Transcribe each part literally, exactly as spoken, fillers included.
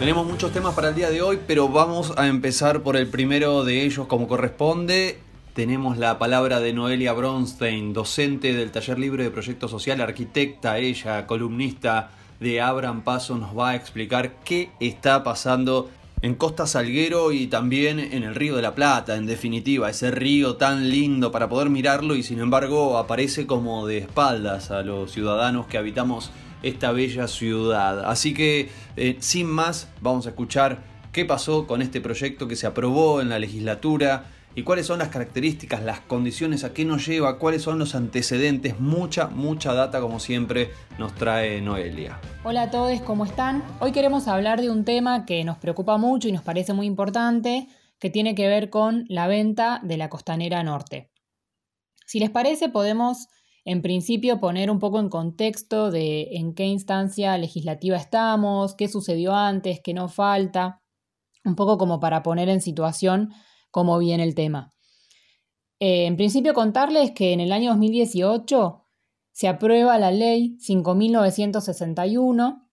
Tenemos muchos temas para el día de hoy, pero vamos a empezar por el primero de ellos como corresponde. Tenemos la palabra de Noelia Bronstein, docente del Taller Libre de Proyecto Social, arquitecta, ella, columnista de Abran Paso, nos va a explicar qué está pasando en Costa Salguero y también en el Río de la Plata, en definitiva, ese río tan lindo para poder mirarlo y sin embargo aparece como de espaldas a los ciudadanos que habitamos esta bella ciudad. Así que, eh, sin más, vamos a escuchar qué pasó con este proyecto que se aprobó en la legislatura y cuáles son las características, las condiciones, a qué nos lleva, cuáles son los antecedentes. Mucha, mucha data, como siempre, nos trae Noelia. Hola a todos, ¿cómo están? Hoy queremos hablar de un tema que nos preocupa mucho y nos parece muy importante, que tiene que ver con la venta de la Costanera Norte. Si les parece, podemos, en principio, poner un poco en contexto de en qué instancia legislativa estamos, qué sucedió antes, qué nos falta, un poco como para poner en situación cómo viene el tema. Eh, en principio, contarles que en el año dos mil dieciocho se aprueba la Ley cinco mil novecientos sesenta y uno,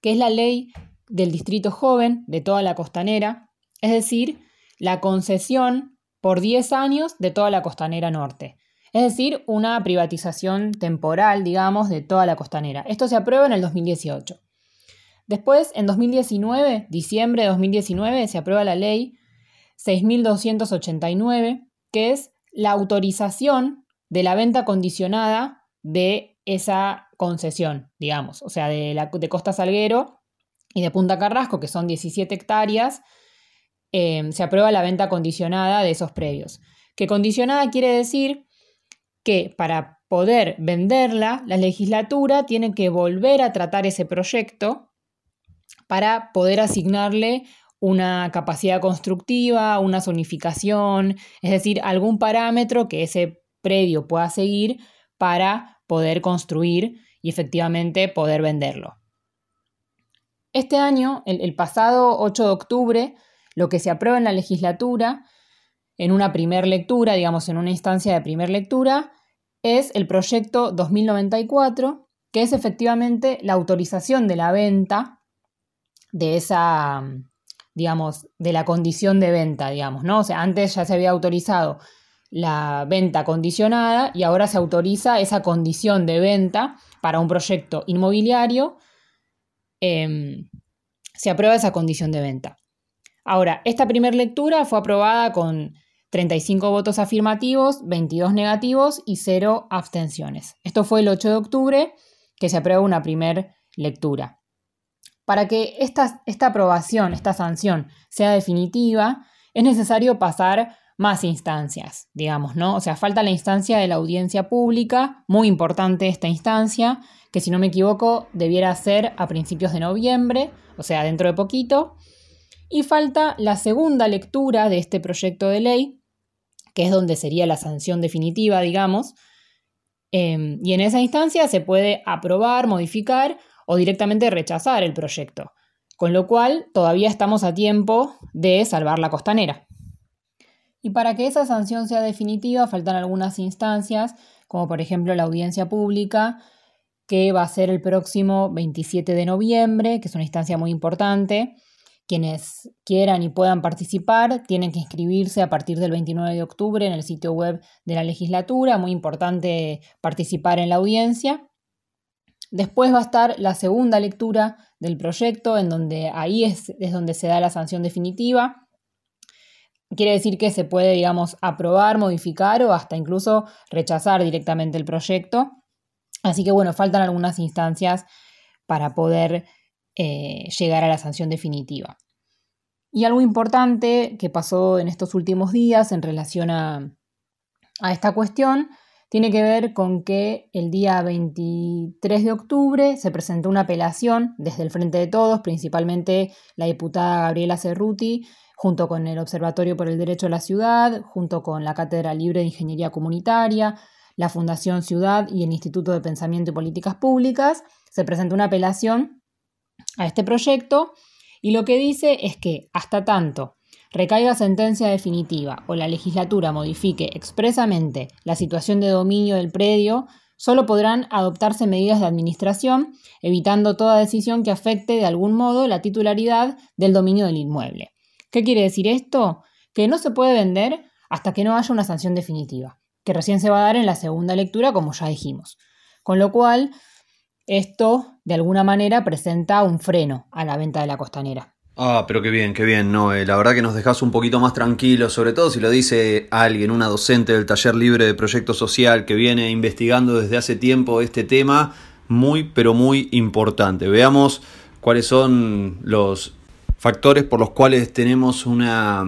que es la ley del Distrito Joven de toda la Costanera, es decir, la concesión por diez años de toda la Costanera Norte. Es decir, una privatización temporal, digamos, de toda la Costanera. Esto se aprueba en el dos mil dieciocho. Después, en dos mil diecinueve, diciembre de dos mil diecinueve, se aprueba la Ley seis mil doscientos ochenta y nueve, que es la autorización de la venta condicionada de esa concesión, digamos, o sea, de, la, de Costa Salguero y de Punta Carrasco, que son diecisiete hectáreas, eh, se aprueba la venta condicionada de esos predios. Que condicionada quiere decir que para poder venderla, la legislatura tiene que volver a tratar ese proyecto para poder asignarle una capacidad constructiva, una zonificación, es decir, algún parámetro que ese predio pueda seguir para poder construir y efectivamente poder venderlo. Este año, el, el pasado ocho de octubre, lo que se aprueba en la legislatura, en una primer lectura, digamos en una instancia de primer lectura, es el proyecto dos mil noventa y cuatro, que es efectivamente la autorización de la venta de esa, digamos, de la condición de venta, digamos, ¿no? O sea, antes ya se había autorizado la venta condicionada y ahora se autoriza esa condición de venta para un proyecto inmobiliario. Eh, se aprueba esa condición de venta. Ahora, esta primera lectura fue aprobada con treinta y cinco votos afirmativos, veintidós negativos y cero abstenciones. Esto fue el ocho de octubre que se aprueba una primera lectura. Para que esta, esta aprobación, esta sanción sea definitiva, es necesario pasar más instancias, digamos, ¿no? O sea, falta la instancia de la audiencia pública, muy importante esta instancia, que si no me equivoco debiera ser a principios de noviembre, o sea, dentro de poquito. Y falta la segunda lectura de este proyecto de ley, que es donde sería la sanción definitiva, digamos. Eh, y en esa instancia se puede aprobar, modificar o directamente rechazar el proyecto, con lo cual todavía estamos a tiempo de salvar la Costanera. Y para que esa sanción sea definitiva faltan algunas instancias, como por ejemplo la audiencia pública, que va a ser el próximo veintisiete de noviembre, que es una instancia muy importante. Quienes quieran y puedan participar tienen que inscribirse a partir del veintinueve de octubre en el sitio web de la legislatura. Muy importante participar en la audiencia. Después va a estar la segunda lectura del proyecto, en donde ahí es, es donde se da la sanción definitiva. Quiere decir que se puede, digamos, aprobar, modificar o hasta incluso rechazar directamente el proyecto. Así que, bueno, faltan algunas instancias para poder eh, llegar a la sanción definitiva. Y algo importante que pasó en estos últimos días en relación a, a esta cuestión tiene que ver con que el día veintitrés de octubre se presentó una apelación desde el Frente de Todos, principalmente la diputada Gabriela Cerruti, junto con el Observatorio por el Derecho a la Ciudad, junto con la Cátedra Libre de Ingeniería Comunitaria, la Fundación Ciudad y el Instituto de Pensamiento y Políticas Públicas. Se presentó una apelación a este proyecto y lo que dice es que hasta tanto recaiga sentencia definitiva o la legislatura modifique expresamente la situación de dominio del predio Solo podrán adoptarse medidas de administración, evitando toda decisión que afecte de algún modo la titularidad del dominio del inmueble. ¿Qué quiere decir esto? Que no se puede vender hasta que no haya una sanción definitiva, que recién se va a dar en la segunda lectura, como ya dijimos. Con lo cual, esto, de alguna manera, presenta un freno a la venta de la costanera. Ah, pero qué bien, qué bien, Noe. La verdad que nos dejás un poquito más tranquilos, sobre todo si lo dice alguien, una docente del Taller Libre de Proyecto Social que viene investigando desde hace tiempo este tema muy, pero muy importante. Veamos cuáles son los factores por los cuales tenemos una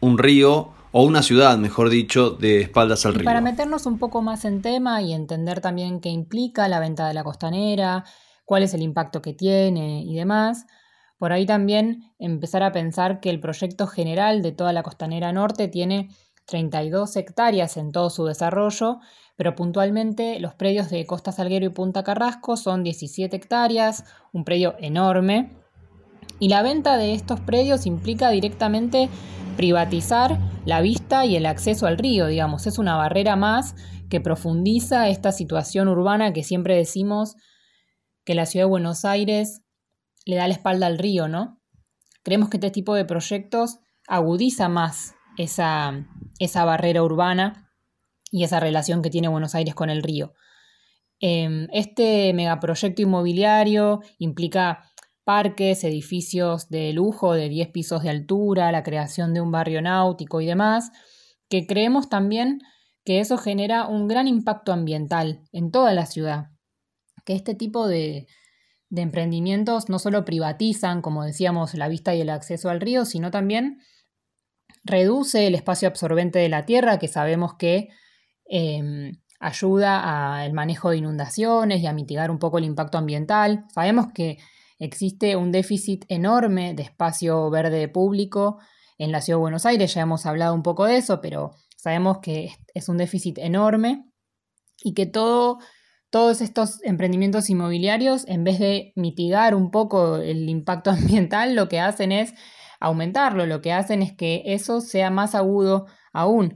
un río o una ciudad, mejor dicho, de espaldas al río. Para meternos un poco más en tema y entender también qué implica la venta de la costanera, cuál es el impacto que tiene y demás. Por ahí también empezar a pensar que el proyecto general de toda la Costanera Norte tiene treinta y dos hectáreas en todo su desarrollo, pero puntualmente los predios de Costa Salguero y Punta Carrasco son diecisiete hectáreas, un predio enorme, y la venta de estos predios implica directamente privatizar la vista y el acceso al río, digamos, es una barrera más que profundiza esta situación urbana que siempre decimos que la Ciudad de Buenos Aires le da la espalda al río, ¿no? Creemos que este tipo de proyectos agudiza más esa, esa barrera urbana y esa relación que tiene Buenos Aires con el río. Este megaproyecto inmobiliario implica parques, edificios de lujo de diez pisos de altura, la creación de un barrio náutico y demás, que creemos también que eso genera un gran impacto ambiental en toda la ciudad. Que este tipo de... de emprendimientos no solo privatizan, como decíamos, la vista y el acceso al río, sino también reduce el espacio absorbente de la tierra, que sabemos que eh, ayuda al manejo de inundaciones y a mitigar un poco el impacto ambiental. Sabemos que existe un déficit enorme de espacio verde público en la Ciudad de Buenos Aires, ya hemos hablado un poco de eso, pero sabemos que es un déficit enorme y que todo... Todos estos emprendimientos inmobiliarios, en vez de mitigar un poco el impacto ambiental, lo que hacen es aumentarlo, lo que hacen es que eso sea más agudo aún.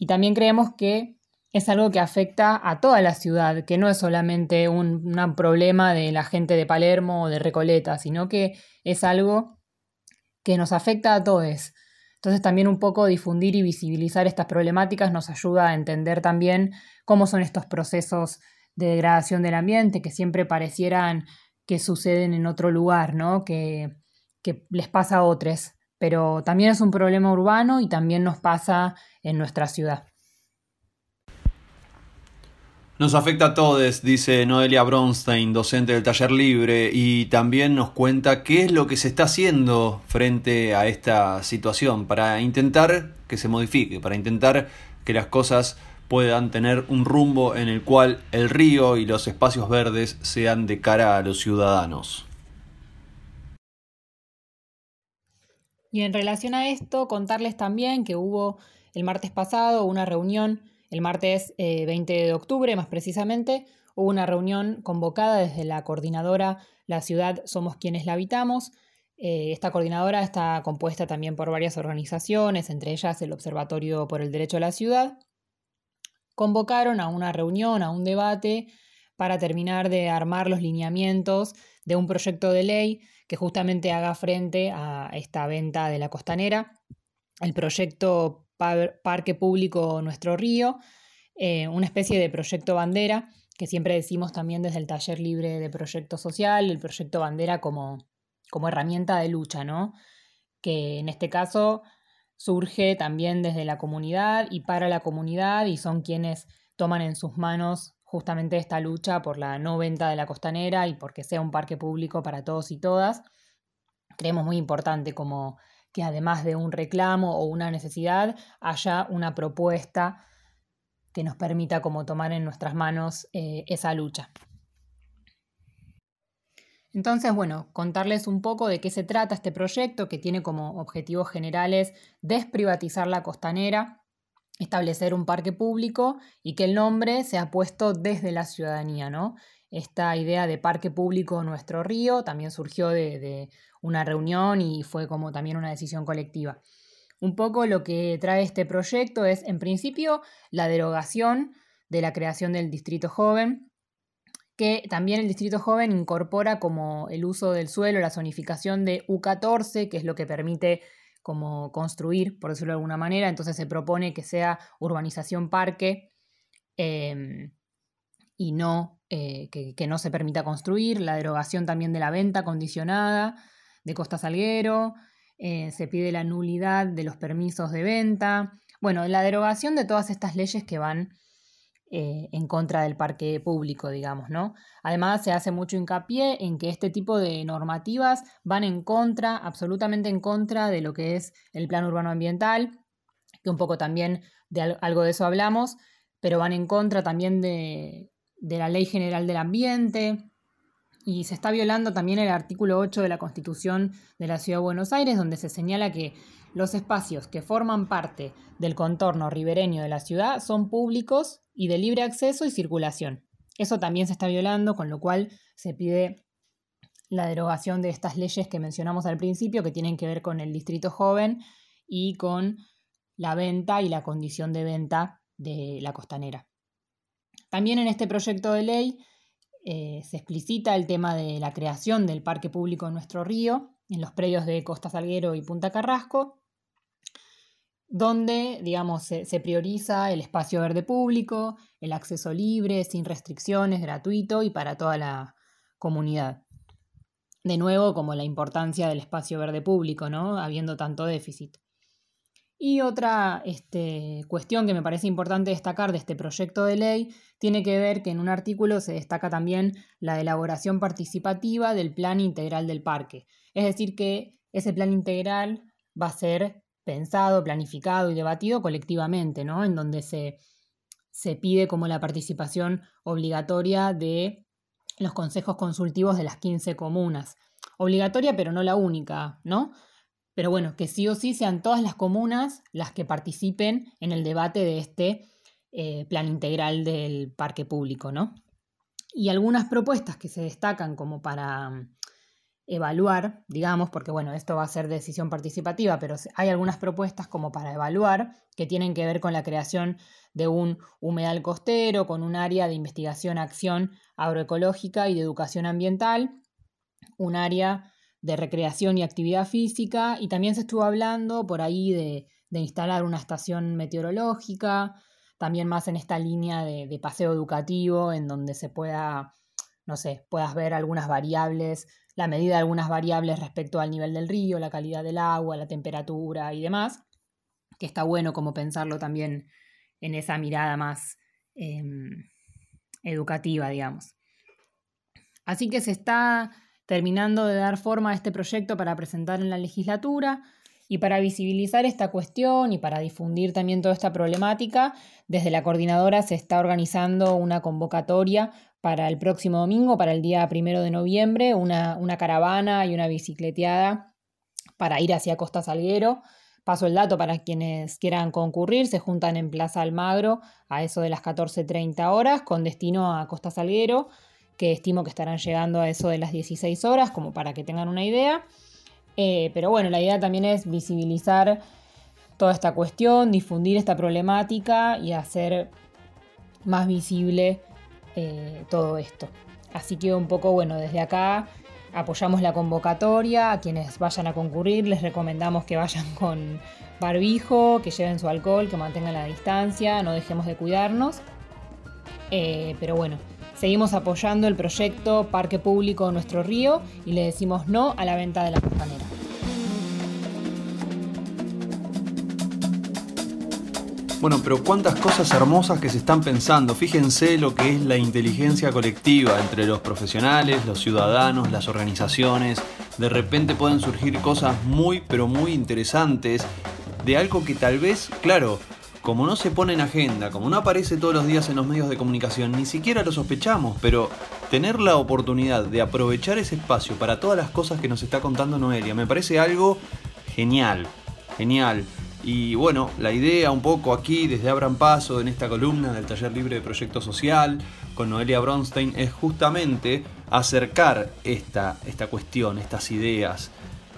Y también creemos que es algo que afecta a toda la ciudad, que no es solamente un, un problema de la gente de Palermo o de Recoleta, sino que es algo que nos afecta a todos. Entonces también un poco difundir y visibilizar estas problemáticas nos ayuda a entender también cómo son estos procesos de degradación del ambiente, que siempre parecieran que suceden en otro lugar, ¿no? Que, que les pasa a otros, pero también es un problema urbano y también nos pasa en nuestra ciudad. Nos afecta a todos, dice Noelia Bronstein, docente del Taller Libre, y también nos cuenta qué es lo que se está haciendo frente a esta situación para intentar que se modifique, para intentar que las cosas puedan tener un rumbo en el cual el río y los espacios verdes sean de cara a los ciudadanos. Y en relación a esto, contarles también que hubo el martes pasado una reunión, el martes eh, veinte de octubre más precisamente, hubo una reunión convocada desde la coordinadora La Ciudad Somos Quienes La Habitamos. Eh, esta coordinadora está compuesta también por varias organizaciones, entre ellas el Observatorio por el Derecho a la Ciudad. Convocaron a una reunión, a un debate, para terminar de armar los lineamientos de un proyecto de ley que justamente haga frente a esta venta de la costanera, el proyecto Parque Público Nuestro Río, eh, una especie de proyecto bandera, que siempre decimos también desde el Taller Libre de Proyecto Social, el proyecto bandera como, como herramienta de lucha, ¿no? Que en este caso surge también desde la comunidad y para la comunidad, y son quienes toman en sus manos justamente esta lucha por la no venta de la costanera y porque sea un parque público para todos y todas. Creemos muy importante como que además de un reclamo o una necesidad, haya una propuesta que nos permita como tomar en nuestras manos eh, esa lucha. Entonces, bueno, contarles un poco de qué se trata este proyecto, que tiene como objetivos generales desprivatizar la costanera, establecer un parque público y que el nombre sea puesto desde la ciudadanía, ¿no? Esta idea de parque público Nuestro Río también surgió de, de una reunión y fue como también una decisión colectiva. Un poco lo que trae este proyecto es, en principio, la derogación de la creación del Distrito Joven, que también el Distrito Joven incorpora como el uso del suelo, la zonificación de U catorce, que es lo que permite como construir, por decirlo de alguna manera. Entonces se propone que sea urbanización parque eh, y no eh, que, que no se permita construir. La derogación también de la venta condicionada de Costa Salguero, eh, se pide la nulidad de los permisos de venta. Bueno, la derogación de todas estas leyes que van eh, en contra del parque público, digamos, ¿no? Además, se hace mucho hincapié en que este tipo de normativas van en contra, absolutamente en contra de lo que es el Plan Urbano Ambiental, que un poco también de algo de eso hablamos, pero van en contra también de, de la Ley General del Ambiente, y se está violando también el artículo ocho de la Constitución de la Ciudad de Buenos Aires, donde se señala que los espacios que forman parte del contorno ribereño de la ciudad son públicos y de libre acceso y circulación. Eso también se está violando, con lo cual se pide la derogación de estas leyes que mencionamos al principio, que tienen que ver con el Distrito Joven y con la venta y la condición de venta de la costanera. También en este proyecto de ley Eh, se explicita el tema de la creación del Parque Público Nuestro Río en los predios de Costa Salguero y Punta Carrasco, donde, digamos, se, se prioriza el espacio verde público, el acceso libre, sin restricciones, gratuito y para toda la comunidad. De nuevo, como la importancia del espacio verde público, ¿no? Habiendo tanto déficit. Y otra este, cuestión que me parece importante destacar de este proyecto de ley tiene que ver que en un artículo se destaca también la elaboración participativa del plan integral del parque. Es decir, que ese plan integral va a ser pensado, planificado y debatido colectivamente, ¿no? En donde se, se pide como la participación obligatoria de los consejos consultivos de las quince comunas. Obligatoria, pero no la única, ¿no? Pero bueno, que sí o sí sean todas las comunas las que participen en el debate de este eh, plan integral del parque público, ¿no? Y algunas propuestas que se destacan como para evaluar, digamos, porque bueno, esto va a ser decisión participativa, pero hay algunas propuestas como para evaluar que tienen que ver con la creación de un humedal costero, con un área de investigación, acción agroecológica y de educación ambiental, un área de recreación y actividad física, y también se estuvo hablando por ahí de, de instalar una estación meteorológica, también más en esta línea de, de paseo educativo, en donde se pueda, no sé, puedas ver algunas variables, la medida de algunas variables respecto al nivel del río, la calidad del agua, la temperatura y demás, que está bueno como pensarlo también en esa mirada más eh, educativa, digamos. Así que se está terminando de dar forma a este proyecto para presentar en la legislatura y para visibilizar esta cuestión y para difundir también toda esta problemática. Desde la coordinadora se está organizando una convocatoria para el próximo domingo, para el día primero de noviembre, una, una caravana y una bicicleteada para ir hacia Costa Salguero. Paso el dato para quienes quieran concurrir, se juntan en Plaza Almagro a eso de las catorce treinta horas con destino a Costa Salguero, que estimo que estarán llegando a eso de las dieciséis horas, como para que tengan una idea. Eh, pero bueno, la idea también es visibilizar toda esta cuestión, difundir esta problemática y hacer más visible eh, todo esto. Así que un poco, bueno, desde acá apoyamos la convocatoria. A quienes vayan a concurrir les recomendamos que vayan con barbijo, que lleven su alcohol, que mantengan la distancia, no dejemos de cuidarnos. Eh, pero bueno, seguimos apoyando el proyecto Parque Público Nuestro Río y le decimos no a la venta de la costanera. Bueno, pero cuántas cosas hermosas que se están pensando. Fíjense lo que es la inteligencia colectiva entre los profesionales, los ciudadanos, las organizaciones. De repente pueden surgir cosas muy, pero muy interesantes de algo que tal vez, claro, como no se pone en agenda, como no aparece todos los días en los medios de comunicación, ni siquiera lo sospechamos, pero tener la oportunidad de aprovechar ese espacio para todas las cosas que nos está contando Noelia me parece algo genial, genial. Y bueno, la idea un poco aquí, desde Abran Paso, en esta columna del Taller Libre de Proyecto Social, con Noelia Bronstein, es justamente acercar esta, esta cuestión, estas ideas,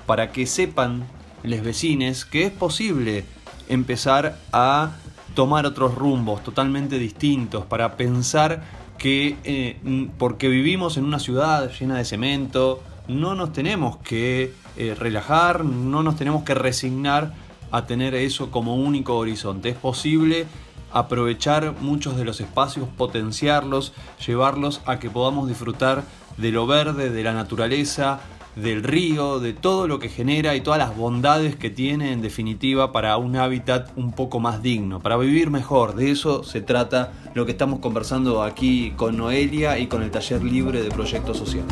para que sepan los vecinos que es posible empezar a tomar otros rumbos totalmente distintos, para pensar que eh, porque vivimos en una ciudad llena de cemento, no nos tenemos que eh, relajar, no nos tenemos que resignar a tener eso como único horizonte. Es posible aprovechar muchos de los espacios, potenciarlos, llevarlos a que podamos disfrutar de lo verde, de la naturaleza, del río, de todo lo que genera y todas las bondades que tiene, en definitiva, para un hábitat un poco más digno, para vivir mejor. De eso se trata lo que estamos conversando aquí con Noelia y con el Taller Libre de Proyecto Social.